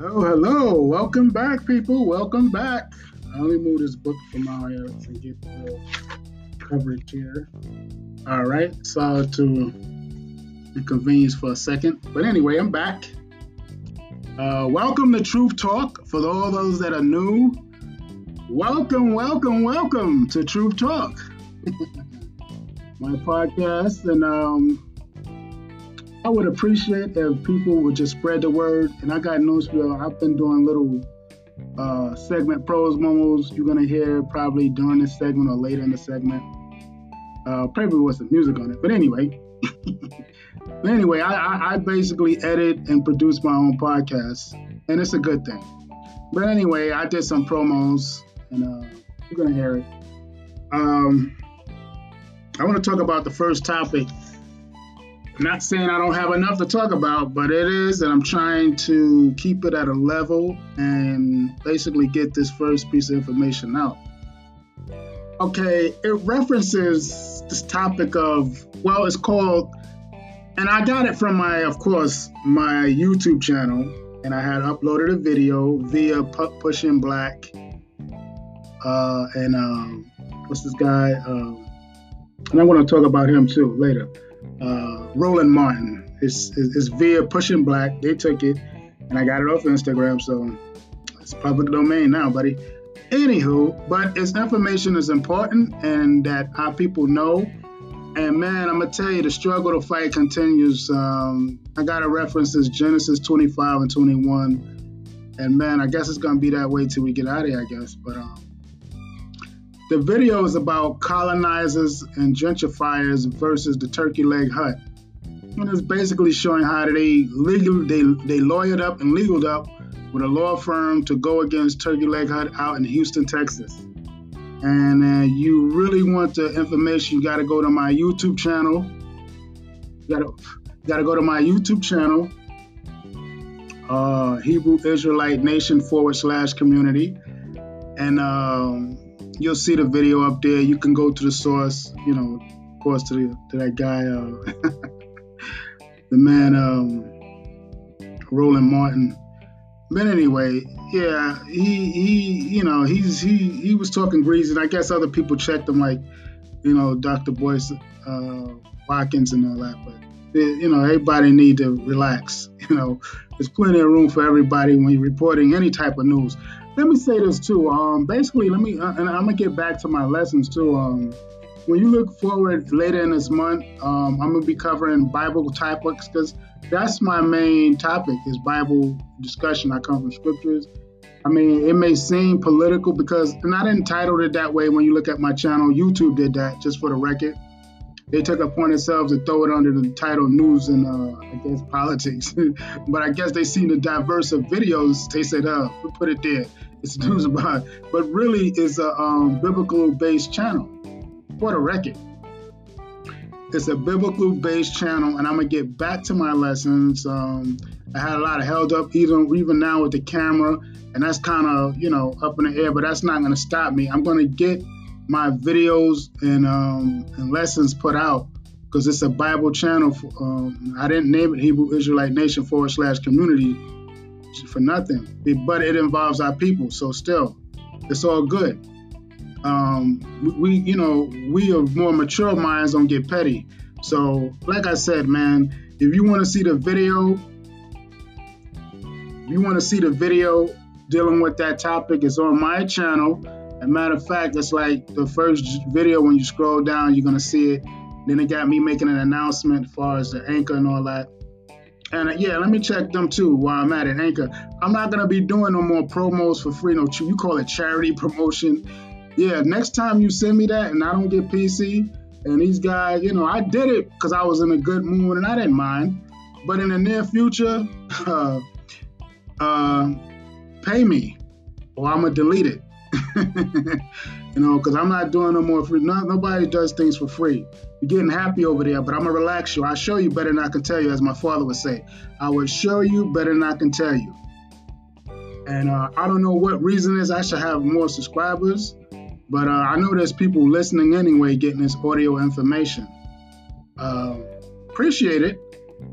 Hello. Welcome back, people. Welcome back. I only moved this book from my house and get the coverage here. All right. Sorry to inconvenience for a second. But anyway, I'm back. Welcome to Truth Talk. For all those that are new, welcome to Truth Talk. My podcast, and I would appreciate if people would just spread the word. And I got news for you. I've been doing little segment promos. You're going to hear probably during this segment or later in the segment. Probably with some music on it. But anyway. I basically edit and produce my own podcast. And it's a good thing. But anyway, I did some promos. And you're going to hear it. I want to talk about the first topic. I'm not saying I don't have enough to talk about, but it is, and I'm trying to keep it at a level and basically get this first piece of information out. Okay, it references this topic of, well, it's called, and I got it from my YouTube channel, and I had uploaded a video via Pushing Black, what's this guy, and I want to talk about him too later. Roland Martin. It's via Pushing Black. They took it, and I got it off Instagram, so it's public domain now, buddy. Anywho, but its information is important, and that our people know. And man, I'm gonna tell you, the struggle to fight continues. I gotta reference this Genesis 25 and 21, and man, I guess it's gonna be that way till we get out of here, I guess. But the video is about colonizers and gentrifiers versus the Turkey Leg Hut. And it's basically showing how they lawyered up and legaled up with a law firm to go against Turkey Leg Hut out in Houston, Texas. And you really want the information, you got to go to my YouTube channel. You got to go to my YouTube channel, Hebrew Israelite Nation /community. And you'll see the video up there. You can go to the source, you know, of course, to that guy, the man, Roland Martin. But anyway, yeah, he was talking greasy, and I guess other people checked him, like, you know, Dr. Boyce Watkins and all that. But you know, everybody need to relax. You know, there's plenty of room for everybody when you're reporting any type of news. Let me say this too. Basically, let me, and I'm gonna get back to my lessons too. When you look forward later in this month, I'm gonna be covering Bible topics, because that's my main topic is Bible discussion. I come from scriptures. I mean, it may seem political because, and I didn't title it that way when you look at my channel. YouTube did that, just for the record. They took it upon themselves to throw it under the title news and, I guess, politics. But I guess they seen the diverse of videos. They said, we'll put it there. It's news about it. But really, it's a biblical-based channel, for the record. It's a biblical-based channel, and I'm going to get back to my lessons. I had a lot of held up, even now with the camera, and that's kind of, you know, up in the air, but that's not going to stop me. I'm going to get my videos and lessons put out, because it's a Bible channel. For, I didn't name it Hebrew Israelite Nation /community for nothing, but it involves our people. So still, it's all good. We of more mature minds don't get petty. So like I said, man, if you want to see the video, dealing with that topic, it's on my channel. As a matter of fact, it's like the first video when you scroll down, you're going to see it. Then it got me making an announcement as far as the Anchor and all that. And yeah, let me check them too while I'm at it, Anchor. I'm not going to be doing no more promos for free. No, you call it charity promotion. Yeah, next time you send me that and I don't get PC and these guys, you know, I did it because I was in a good mood and I didn't mind. But in the near future, pay me or I'm going to delete it. You know, because I'm not doing no more free. Nobody does things for free. You're getting happy over there, but I'm going to relax you. I'll show you better than I can tell you, as my father would say. I will show you better than I can tell you. And I don't know what reason is I should have more subscribers, but I know there's people listening anyway, getting this audio information. Appreciate it,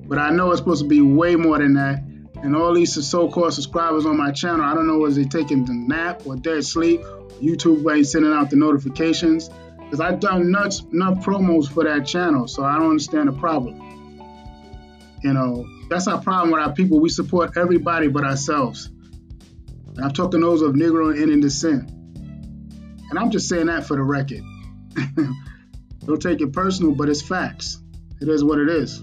but I know it's supposed to be way more than that. And all these so-called subscribers on my channel, I don't know, is they taking the nap or dead sleep? YouTube ain't sending out the notifications. Because I've done enough promos for that channel, so I don't understand the problem. You know, that's our problem with our people. We support everybody but ourselves. And I'm talking those of Negro and Indian descent. And I'm just saying that for the record. Don't take it personal, but it's facts. It is what it is.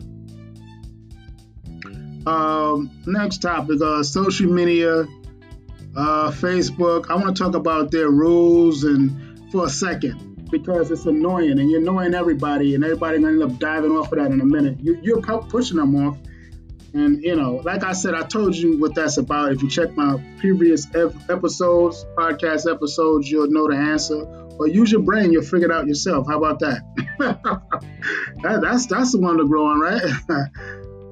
Next topic, social media, Facebook. I want to talk about their rules and for a second, because it's annoying and you're annoying everybody, and everybody going to end up diving off of that in a minute. You're pushing them off. And, you know, like I said, I told you what that's about. If you check my previous episodes, podcast episodes, you'll know the answer. Or use your brain, you'll figure it out yourself. How about that? That's the one to grow on, right?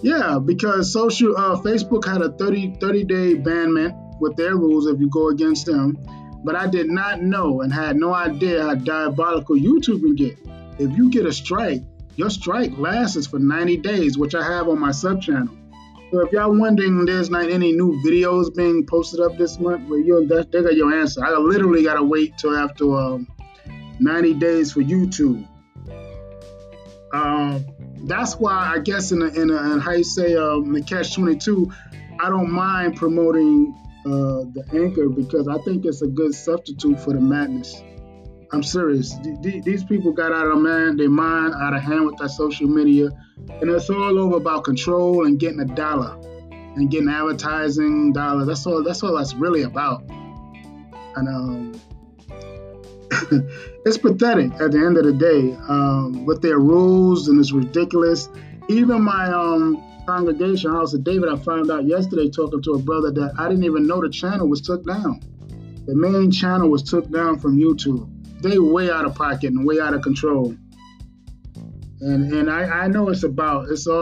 Yeah, because Facebook had a 30-day banishment with their rules if you go against them. But I did not know and had no idea how diabolical YouTube can get. If you get a strike, your strike lasts for 90 days, which I have on my sub-channel. So if y'all wondering there's not any new videos being posted up this month, well, they got your answer. I literally got to wait till after 90 days for YouTube. That's why I guess in how you say the Catch 22, I don't mind promoting the Anchor, because I think it's a good substitute for the madness. I'm serious. These people got out of their mind, out of hand with that social media. And it's all over about control and getting a dollar and getting advertising dollars. That's all that's really about. And it's pathetic at the end of the day with their rules, and it's ridiculous. Even my congregation, House of David, I found out yesterday talking to a brother that I didn't even know the channel was took down. The main channel was took down from YouTube. They way out of pocket and way out of control. And I know it's all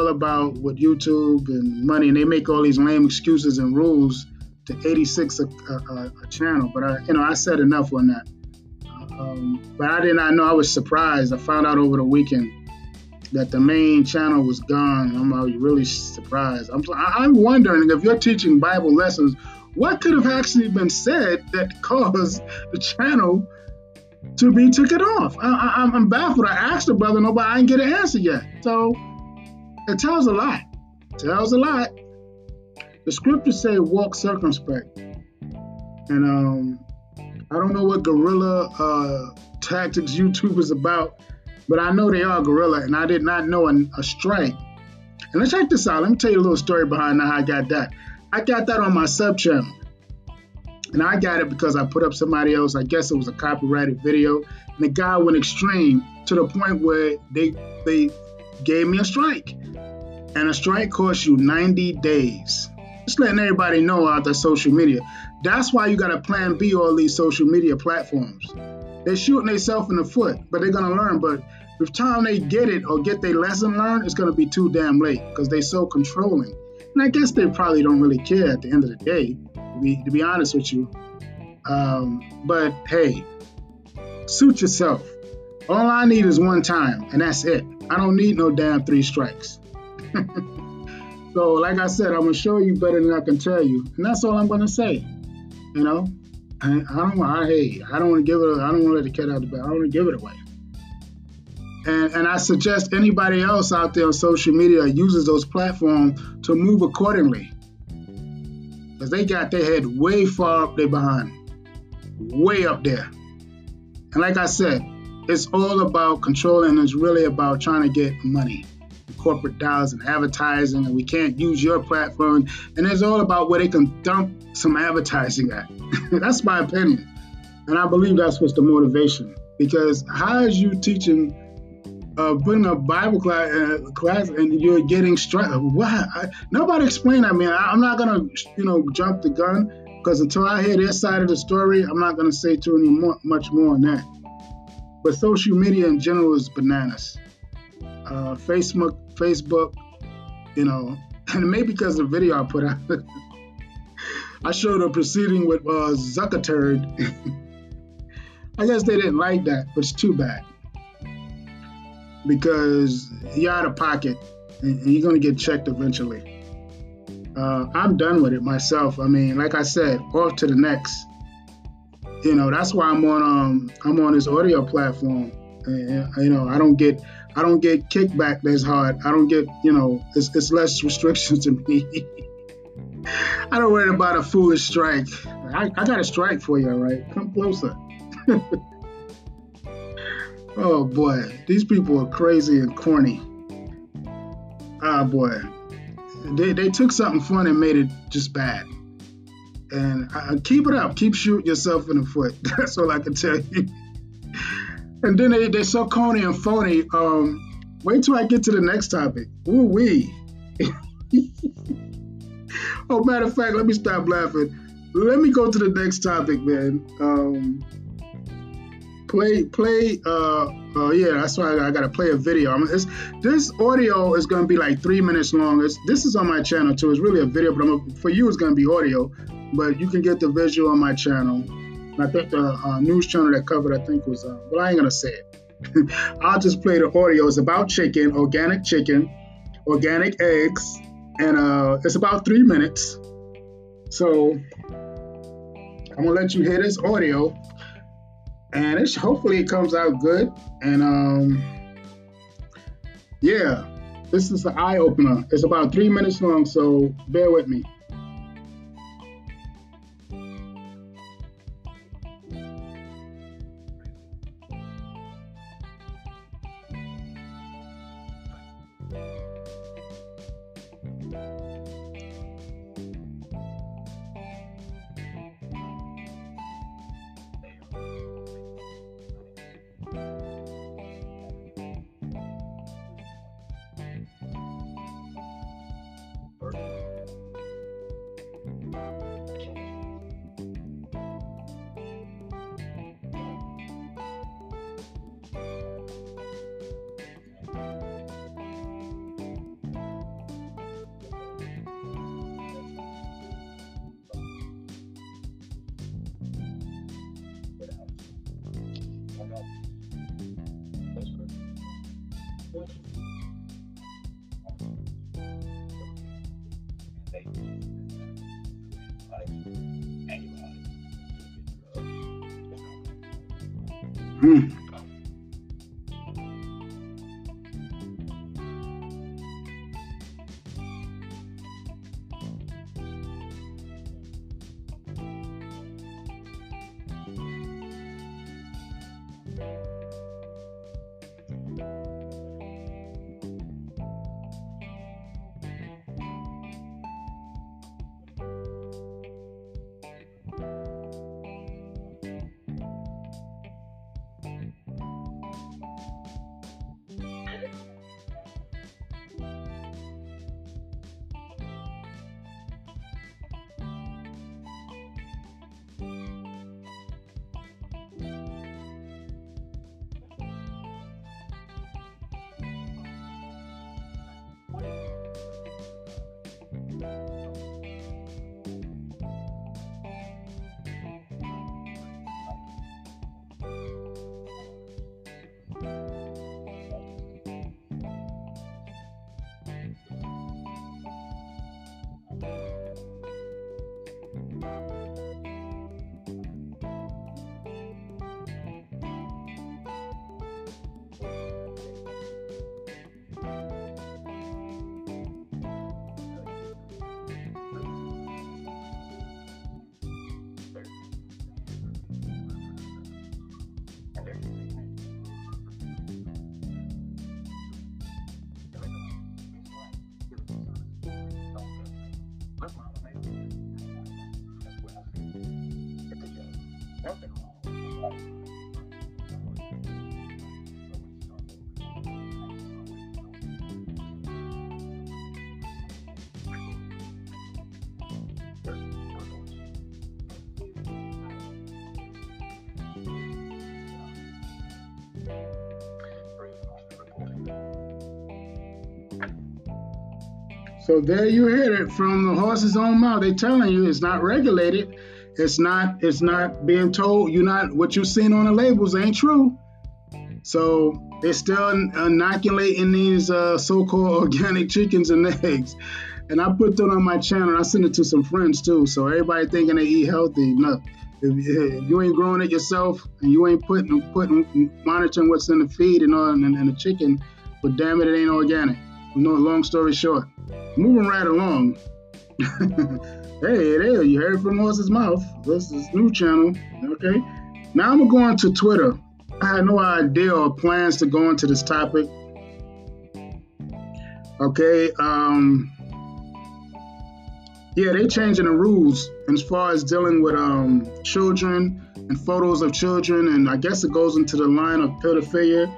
about with YouTube and money, and they make all these lame excuses and rules to 86 a channel. But I said enough on that. But I did not know. I was surprised. I found out over the weekend that the main channel was gone. I was really surprised. I'm wondering if you're teaching Bible lessons, what could have actually been said that caused the channel to be took it off. I'm baffled. I asked the brother, nobody, I didn't get an answer yet. So it tells a lot. The scriptures say walk circumspect. And I don't know what guerrilla tactics YouTube is about, but I know they are guerrilla, and I did not know a strike. And let's check this out. Let me tell you a little story behind how I got that. I got that on my sub channel. And I got it because I put up somebody else. I guess it was a copyrighted video. And the guy went extreme to the point where they gave me a strike. And a strike costs you 90 days. Just letting everybody know out there social media. That's why you got to plan B all these social media platforms. They're shooting themselves in the foot, but they're going to learn. But with time they get it or get their lesson learned, it's going to be too damn late because they're so controlling. And I guess they probably don't really care at the end of the day. To be honest with you, but hey, suit yourself. All I need is one time, and that's it. I don't need no damn 3 strikes. So, like I said, I'm gonna show you better than I can tell you, and that's all I'm gonna say. You know, I don't want to give it. I don't want to let the cat out of the bag. I don't want to give it away. And I suggest anybody else out there on social media that uses those platforms to move accordingly. Because they got their head way far up there behind. Way up there. And like I said, it's all about control, and it's really about trying to get money. Corporate dollars and advertising, and we can't use your platform. And it's all about where they can dump some advertising at. That's my opinion. And I believe that's what's the motivation. Because how is you teaching, putting a Bible class, and you're getting struck? Why? Nobody explained that, man. I'm not going to, jump the gun, because until I hear their side of the story, I'm not going to say too much more on that. But social media in general is bananas. Facebook, and maybe because of the video I put out, I showed a proceeding with Zuckerberg. I guess they didn't like that, but it's too bad. Because you're out of pocket, and you're going to get checked eventually. I'm done with it myself. I mean, like I said, off to the next. You know, that's why I'm on this audio platform. And, you know, I don't get kickback this hard. I don't get, you know, it's less restrictions to me. I don't worry about a foolish strike. I got a strike for you, all right? Come closer. Oh, boy. These people are crazy and corny. Ah, boy. They took something fun and made it just bad. And keep it up. Keep shooting yourself in the foot. That's all I can tell you. And then they're so corny and phony. Wait till I get to the next topic. Ooh-wee. Oh, matter of fact, let me stop laughing. Let me go to the next topic, man. Yeah, that's why I gotta play a video. This audio is gonna be like 3 minutes long. This is on my channel too. It's really a video, but for you it's gonna be audio. But you can get the visual on my channel. And I think the news channel that covered, I think was, well, I ain't gonna say it. I'll just play the audio. It's about chicken, organic eggs, and it's about 3 minutes. So I'm gonna let you hear this audio, and hopefully it comes out good. And yeah, this is the eye opener. It's about 3 minutes long, so bear with me. So there you hear it from the horse's own mouth. They're telling you it's not regulated. It's not being told. You're not, what you've seen on the labels ain't true. So they're still inoculating these so-called organic chickens and eggs. And I put that on my channel. I send it to some friends too. So everybody thinking they eat healthy. No, if you ain't growing it yourself and you ain't monitoring what's in the feed and all and the chicken, but damn it, it ain't organic. No, long story short, moving right along. Hey, you heard from horse's mouth. This is new channel. Okay, now I'm gonna go on to Twitter. I had no idea or plans to go into this topic. Okay, yeah, they changing the rules as far as dealing with children and photos of children, and I guess it goes into the line of pedophilia.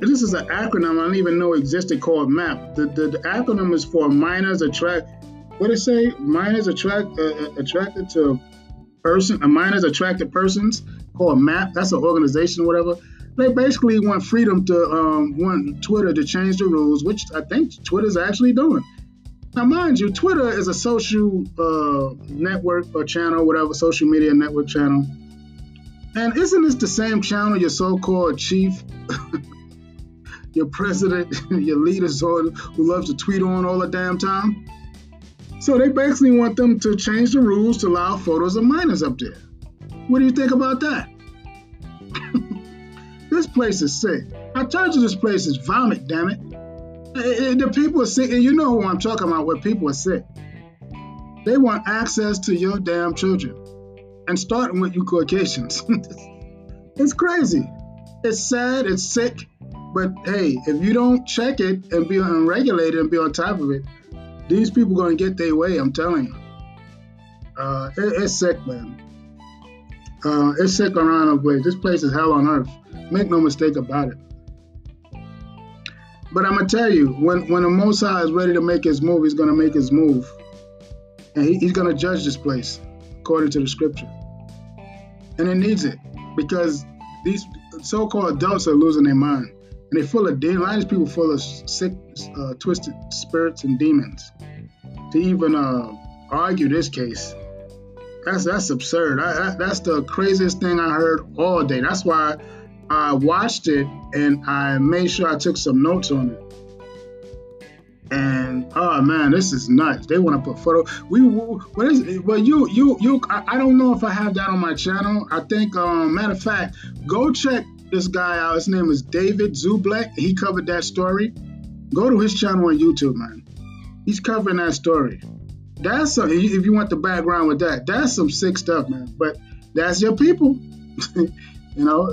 This is an acronym I didn't even know existed called MAP. The acronym is for minors attract. What did it say? Minors attract attracted to person. Minors attracted persons called MAP. That's an organization, or whatever. They basically want freedom to want Twitter to change the rules, which I think Twitter's actually doing. Now, mind you, Twitter is a social network or channel, whatever, social media network channel. And isn't this the same channel your so-called chief, your president, your leaders who loves to tweet on all the damn time? So they basically want them to change the rules to allow photos of minors up there. What do you think about that? This place is sick. I told you this place is vomit, damn it. The people are sick, and you know who I'm talking about, where people are sick. They want access to your damn children. And starting with you Caucasians. It's crazy. It's sad, it's sick, but hey, if you don't check it and be unregulated and be on top of it, these people gonna get their way, I'm telling you. It's sick, man. It's sick around the place. This place is hell on earth. Make no mistake about it. But I'm gonna tell you, when the Most High is ready to make his move, he's gonna make his move. And he's gonna judge this place according to the scripture. And it needs it, because these so-called adults are losing their mind. And they're full of demons. A lot of these people full of sick, twisted spirits and demons. To even argue this case, that's absurd. That's the craziest thing I heard all day. That's why I watched it and I made sure I took some notes on it. And oh man, this is nuts. They want to put photo. I don't know if I have that on my channel. I think, matter of fact, go check this guy out. His name is David Zublick. He covered that story. Go to his channel on YouTube, man. He's covering that story. That's some, if you want the background with that. That's some sick stuff, man. But that's your people. You know,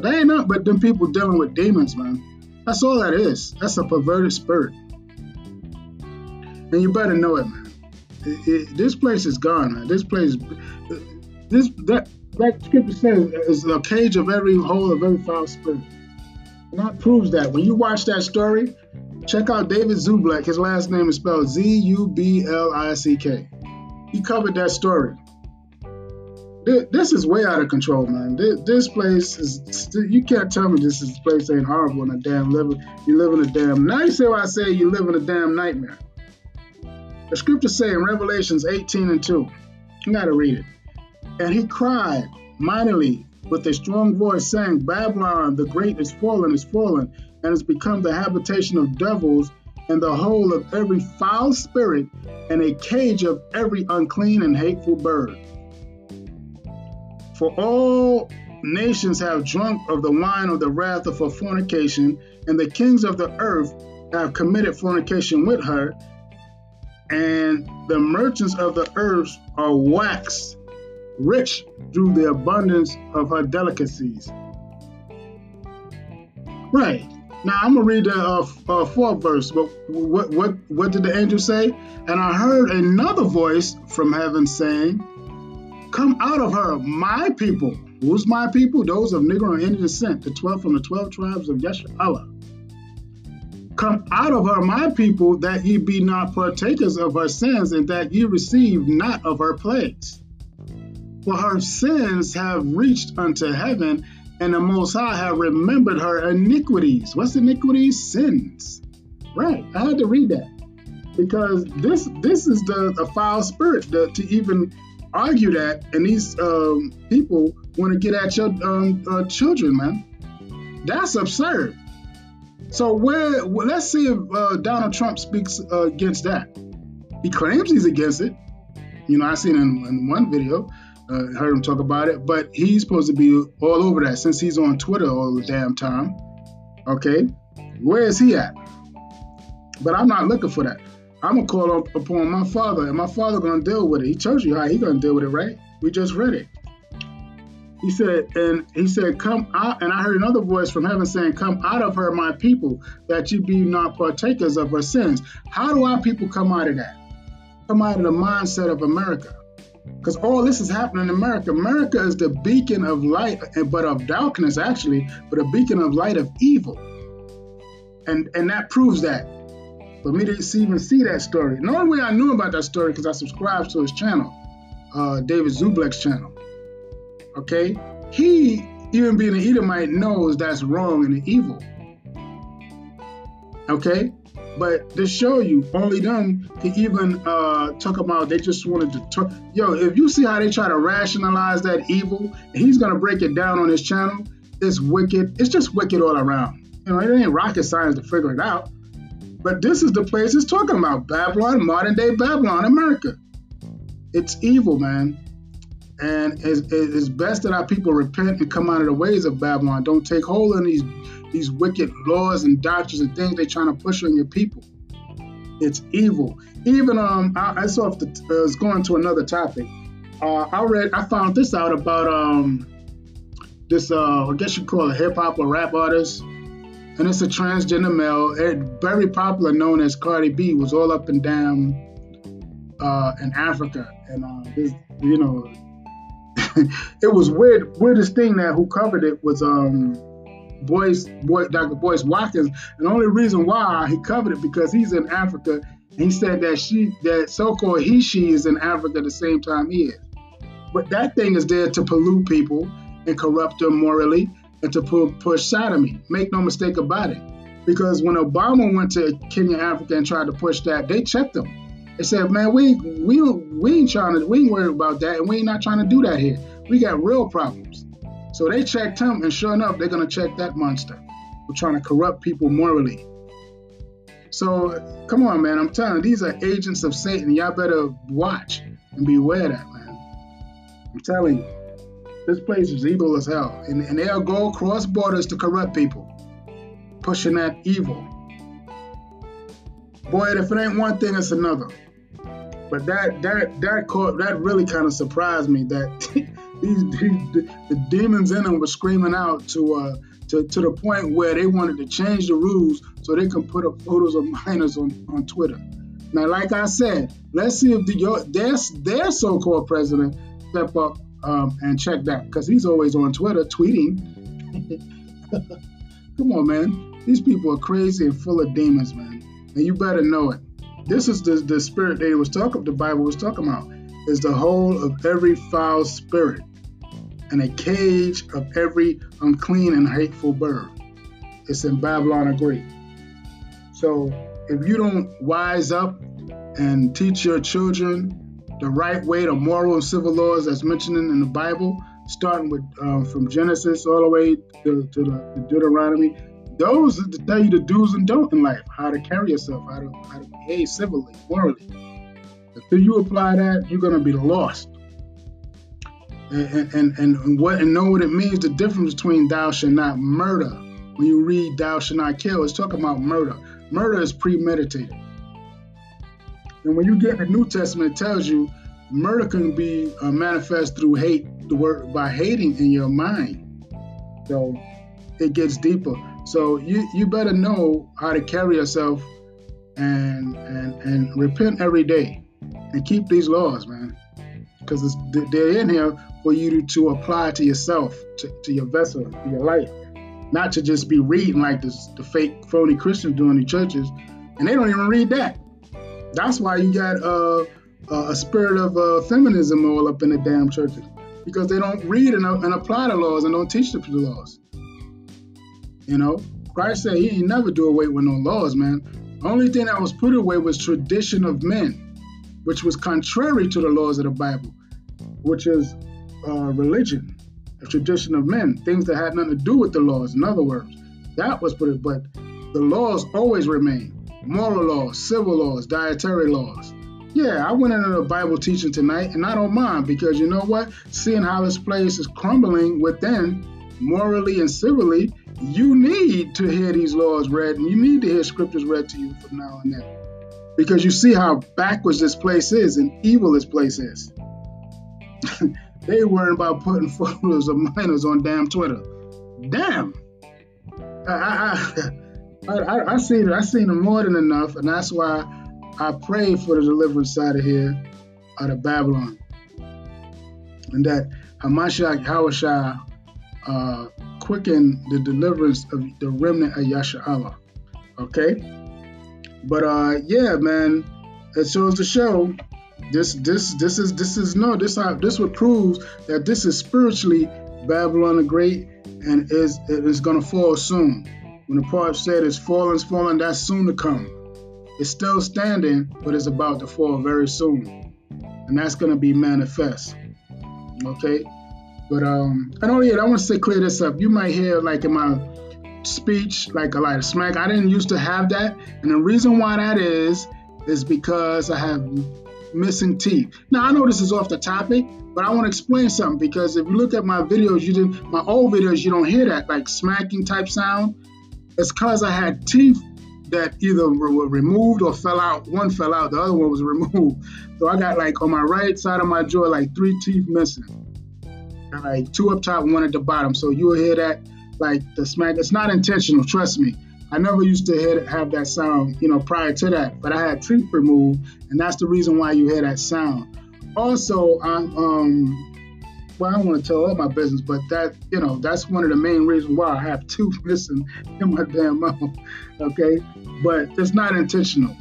they ain't nothing but them people dealing with demons, man. That's all that is. That's a perverted spirit. And you better know it, man. This place is gone, man. This place, that scripture says, is a cage of every hole of every foul spirit. And that proves that. When you watch that story, check out David Zublick. His last name is spelled Zublick. He covered that story. This is way out of control, man. This place is, you can't tell me this place ain't horrible in a damn living. You live in a damn, now you say what I say, you live in a damn nightmare. The scriptures say in Revelations 18:2, you gotta read it. And he cried mightily with a strong voice saying, Babylon the great is fallen, and has become the habitation of devils and the hole of every foul spirit and a cage of every unclean and hateful bird. For all nations have drunk of the wine of the wrath of her fornication, and the kings of the earth have committed fornication with her, and the merchants of the earth are waxed rich through the abundance of her delicacies. Right. Now, I'm going to read the fourth verse, but what did the angel say? And I heard another voice from heaven saying, come out of her, my people. Who's my people? Those of Negro and Indian descent, the 12 from the 12 tribes of Yahshua Allah. Come out of her, my people, that ye be not partakers of her sins, and that ye receive not of her plagues. For her sins have reached unto heaven, and the Most High have remembered her iniquities. What's iniquities? Sins. Right. I had to read that, because this is the foul spirit to even argue that, and these people want to get at your children, man. That's absurd. So let's see if Donald Trump speaks against that. He claims he's against it. You know, I seen in one video, heard him talk about it, but he's supposed to be all over that since he's on Twitter all the damn time. Okay, where is he at? But I'm not looking for that. I'm going to call upon my father, and my father going to deal with it. He tells you how he going to deal with it, right? We just read it. He said, come out. And I heard another voice from heaven saying, come out of her, my people, that you be not partakers of her sins. How do our people come out of that? Come out of the mindset of America. Because all this is happening in America. America is the beacon of light, but of darkness, actually, but a beacon of light of evil. And that proves that. For me to even see that story. The only way I knew about that story because I subscribed to his channel, David Zublick's channel. Okay? He, even being an Edomite, knows that's wrong and evil. Okay? But to show you, only them can even talk about, they just wanted to talk. Yo, if you see how they try to rationalize that evil, and he's going to break it down on his channel, it's wicked. It's just wicked all around. You know, it ain't rocket science to figure it out. But this is the place it's talking about, Babylon, modern-day Babylon, America. It's evil, man. And it's best that our people repent and come out of the ways of Babylon. Don't take hold in these wicked laws and doctrines and things they're trying to push on your people. It's evil. Even, I saw if it's going to another topic. I found this out about this, I guess you call it hip-hop or rap artist. And it's a transgender male, very popular, known as Cardi B, was all up and down in Africa. And, you know, it was weird. Weirdest thing that who covered it was Dr. Boyce Watkins. And the only reason why he covered it because he's in Africa. And he said that that so-called she is in Africa at the same time he is. But that thing is there to pollute people and corrupt them morally. And to push sodomy. Make no mistake about it. Because when Obama went to Kenya, Africa, and tried to push that, they checked him. They said, man, we ain't worried about that, and we ain't not trying to do that here. We got real problems. So they checked him, and sure enough, they're going to check that monster. We're trying to corrupt people morally. So, come on, man. I'm telling you, these are agents of Satan. Y'all better watch and beware of that, man. I'm telling you. This place is evil as hell. And they'll go across borders to corrupt people, pushing that evil. Boy, if it ain't one thing, it's another. But that really kind of surprised me that the demons in them were screaming out to the point where they wanted to change the rules so they can put up photos of minors on Twitter. Now, like I said, let's see if their so-called president step up and check that, because he's always on Twitter tweeting. Come on, man. These people are crazy and full of demons, man. And you better know it. This is the spirit they was talking. The Bible was talking about is the whole of every foul spirit and a cage of every unclean and hateful bird. It's in Babylon the Great. So if you don't wise up and teach your children the right way, the moral and civil laws that's mentioned in the Bible, starting with from Genesis all the way to Deuteronomy, those are to tell you the do's and don'ts in life, how to carry yourself, how to behave civilly, morally. Until you apply that, you're going to be lost. And know what it means, the difference between thou shalt not murder. When you read thou shalt not kill, it's talking about murder. Murder is premeditated. And when you get in the New Testament, it tells you murder can be manifest through hate, the word by hating in your mind. So it gets deeper. So you better know how to carry yourself and repent every day and keep these laws, man. Because they're in here for you to apply to yourself, to your vessel, to your life. Not to just be reading like the fake phony Christians do in the churches. And they don't even read that. That's why you got a spirit of feminism all up in the damn churches, because they don't read and apply the laws and don't teach the laws. You know, Christ said he ain't never do away with no laws, man. The only thing that was put away was tradition of men, which was contrary to the laws of the Bible, which is religion, a tradition of men, things that had nothing to do with the laws. In other words, that was put away. But the laws always remain. Moral laws, civil laws, dietary laws. Yeah, I went into the Bible teaching tonight, and I don't mind, because you know what? Seeing how this place is crumbling within, morally and civilly, you need to hear these laws read, and you need to hear scriptures read to you from now and then, because you see how backwards this place is and evil this place is. They worrying about putting photos of minors on damn Twitter. Damn. I've seen them more than enough, and that's why I pray for the deliverance out of here, out of Babylon, and that Hamashiach, Hawashiach, quicken the deliverance of the remnant of Yahshua Allah. Okay? But yeah, man, it shows the show. This would prove that this is spiritually Babylon the Great, and it is gonna fall soon. When the prophet said it's fallen, that's soon to come. It's still standing, but it's about to fall very soon, and that's gonna be manifest. Okay, but I don't. Yeah, I want to clear this up. You might hear like in my speech like a lot of smack. I didn't used to have that, and the reason why that is because I have missing teeth. Now I know this is off the topic, but I want to explain something, because if you look at my videos, my old videos, you don't hear that like smacking type sound. It's because I had teeth that either were removed or fell out. One fell out, the other one was removed. So I got like on my right side of my jaw like 3 teeth missing, and like 2 up top, 1 at the bottom. So you'll hear that like the smack. It's not intentional, trust me. I never used to have that sound, you know, prior to that, but I had teeth removed, and that's the reason why you hear that sound. Also, I'm, well, I don't want to tell all my business, but that, you know, that's one of the main reasons why I have tooth missing in my damn mouth, okay? But it's not intentional.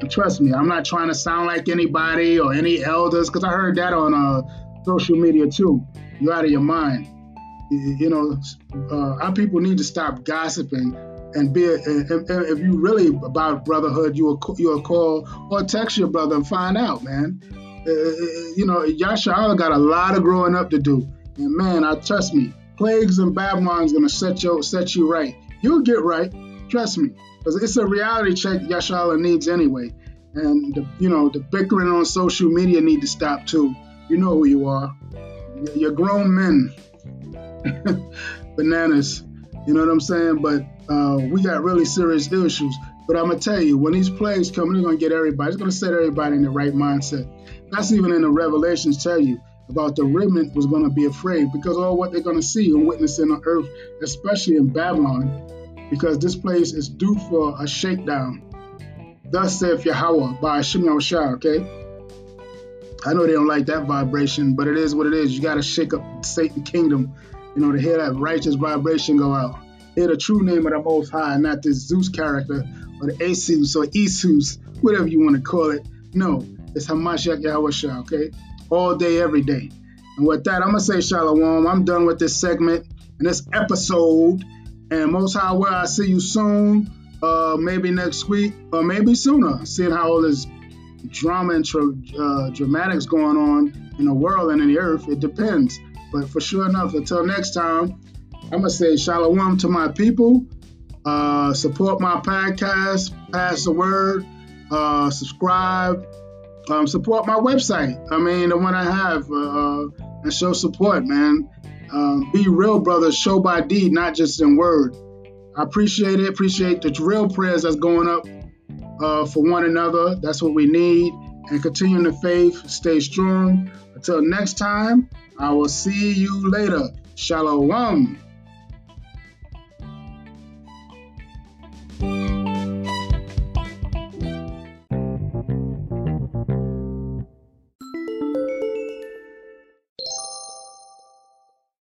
And trust me, I'm not trying to sound like anybody or any elders, because I heard that on social media too. You're out of your mind. You know, our people need to stop gossiping. And if you really about brotherhood, you'll call or text your brother and find out, man. You know, Yahshua Allah got a lot of growing up to do. And man, trust me, plagues and Babylon's gonna set you right. You'll get right, trust me, because it's a reality check Yahshua Allah needs anyway. And the bickering on social media need to stop too. You know who you are. You're grown men. Bananas. You know what I'm saying? But we got really serious issues. But I'm going to tell you, when these plagues come, they're going to get everybody. It's going to set everybody in the right mindset. That's even in the Revelations tell you about the remnant was going to be afraid, because all what they're going to see and witness in the earth, especially in Babylon, because this place is due for a shakedown. Thus saith Yahuwah by Hashem Yahushua, okay? I know they don't like that vibration, but it is what it is. You got to shake up Satan's kingdom, you know, to hear that righteous vibration go out. Hear the true name of the Most High, not this Zeus character or the Asus or Isus, whatever you want to call it. No, it's Hamashiach Yahuwah, okay? All day, every day. And with that, I'm going to say Shalom. I'm done with this segment and this episode. And Most High, well, I'll see you soon, maybe next week or maybe sooner, seeing how all this drama and dramatics going on in the world and in the earth. It depends. But for sure enough, until next time, I'm going to say shalom to my people. Support my podcast. Pass the word. Subscribe. Support my website. I mean, the one I have. And show support, man. Be real, brother. Show by deed, not just in word. I appreciate it. Appreciate the real prayers that's going up for one another. That's what we need. And continue in the faith. Stay strong. Until next time, I will see you later. Shalom.